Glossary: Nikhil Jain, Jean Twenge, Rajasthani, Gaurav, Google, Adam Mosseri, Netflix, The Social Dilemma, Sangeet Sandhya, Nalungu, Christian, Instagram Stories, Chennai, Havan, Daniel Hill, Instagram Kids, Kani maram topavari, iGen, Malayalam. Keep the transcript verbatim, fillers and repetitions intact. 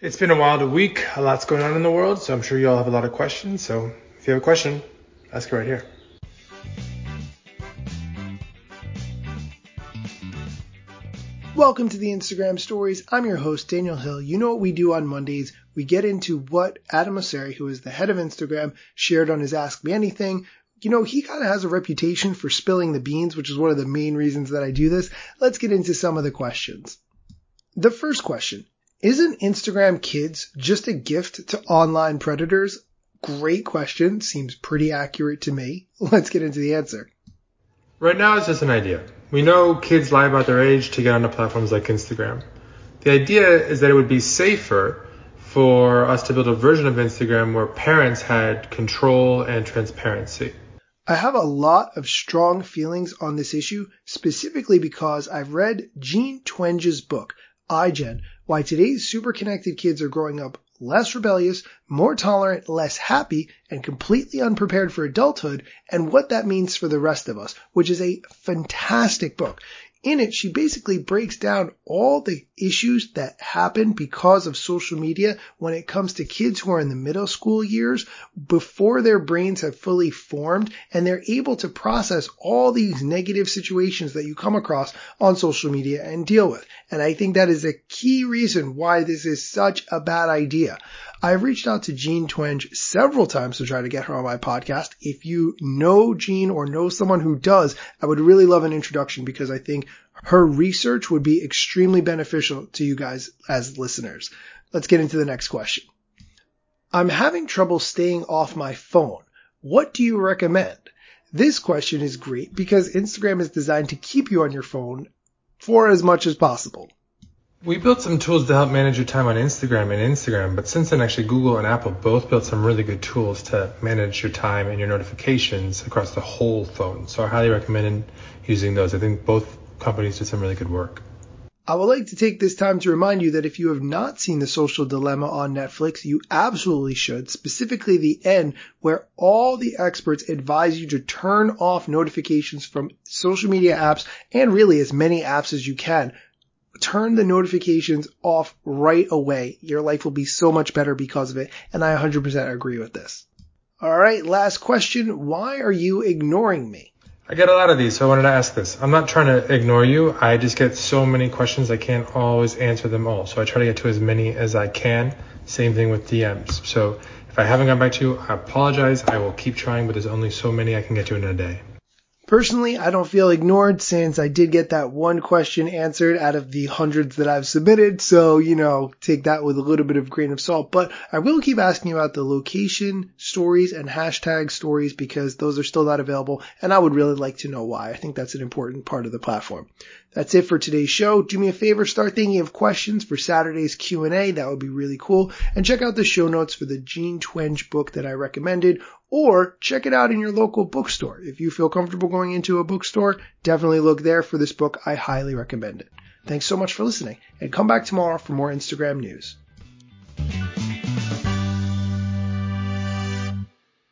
It's been a wild week. A lot's going on in the world, so I'm sure you all have a lot of questions. So if you have a question, ask it right here. Welcome to the Instagram Stories. I'm your host, Daniel Hill. You know what we do on Mondays. We get into what Adam Mosseri, who is the head of Instagram, shared on his Ask Me Anything. You know, he kind of has a reputation for spilling the beans, which is one of the main reasons that I do this. Let's get into some of the questions. The first question. Isn't Instagram Kids just a gift to online predators? Great question. Seems pretty accurate to me. Let's get into the answer. Right now, it's just an idea. We know kids lie about their age to get onto platforms like Instagram. The idea is that it would be safer for us to build a version of Instagram where parents had control and transparency. I have a lot of strong feelings on this issue, specifically because I've read Jean Twenge's book, iGen, why today's super connected kids are growing up less rebellious, more tolerant, less happy, and completely unprepared for adulthood, and what that means for the rest of us, which is a fantastic book. In it, she basically breaks down all the issues that happen because of social media when it comes to kids who are in the middle school years before their brains have fully formed, and they're able to process all these negative situations that you come across on social media and deal with. And I think that is a key reason why this is such a bad idea. I've reached out to Jean Twenge several times to try to get her on my podcast. If you know Jean or know someone who does, I would really love an introduction because I think her research would be extremely beneficial to you guys as listeners. Let's get into the next question. I'm having trouble staying off my phone. What do you recommend? This question is great because Instagram is designed to keep you on your phone for as much as possible. We built some tools to help manage your time on Instagram and Instagram, but since then, actually, Google and Apple both built some really good tools to manage your time and your notifications across the whole phone. So I highly recommend using those. I think both companies did some really good work. I would like to take this time to remind you that if you have not seen The Social Dilemma on Netflix, you absolutely should, specifically the end where all the experts advise you to turn off notifications from social media apps and really as many apps as you can. Turn the notifications off right away. Your life will be so much better because of it, and I one hundred percent agree with this. All right, last question. Why are you ignoring me? I get a lot of these, so I wanted to ask this. I'm not trying to ignore you. I just get so many questions, I can't always answer them all. So I try to get to as many as I can. Same thing with D Ms. So if I haven't gotten back to you, I apologize. I will keep trying, but there's only so many I can get to in a day. Personally, I don't feel ignored since I did get that one question answered out of the hundreds that I've submitted. So, you know, take that with a little bit of grain of salt. But I will keep asking about the location stories and hashtag stories because those are still not available. And I would really like to know why. I think that's an important part of the platform. That's it for today's show. Do me a favor, start thinking of questions for Saturday's Q and A. That would be really cool. And check out the show notes for the Jean Twenge book that I recommended, or check it out in your local bookstore. If you feel comfortable going into a bookstore, definitely look there for this book. I highly recommend it. Thanks so much for listening, and come back tomorrow for more Instagram news.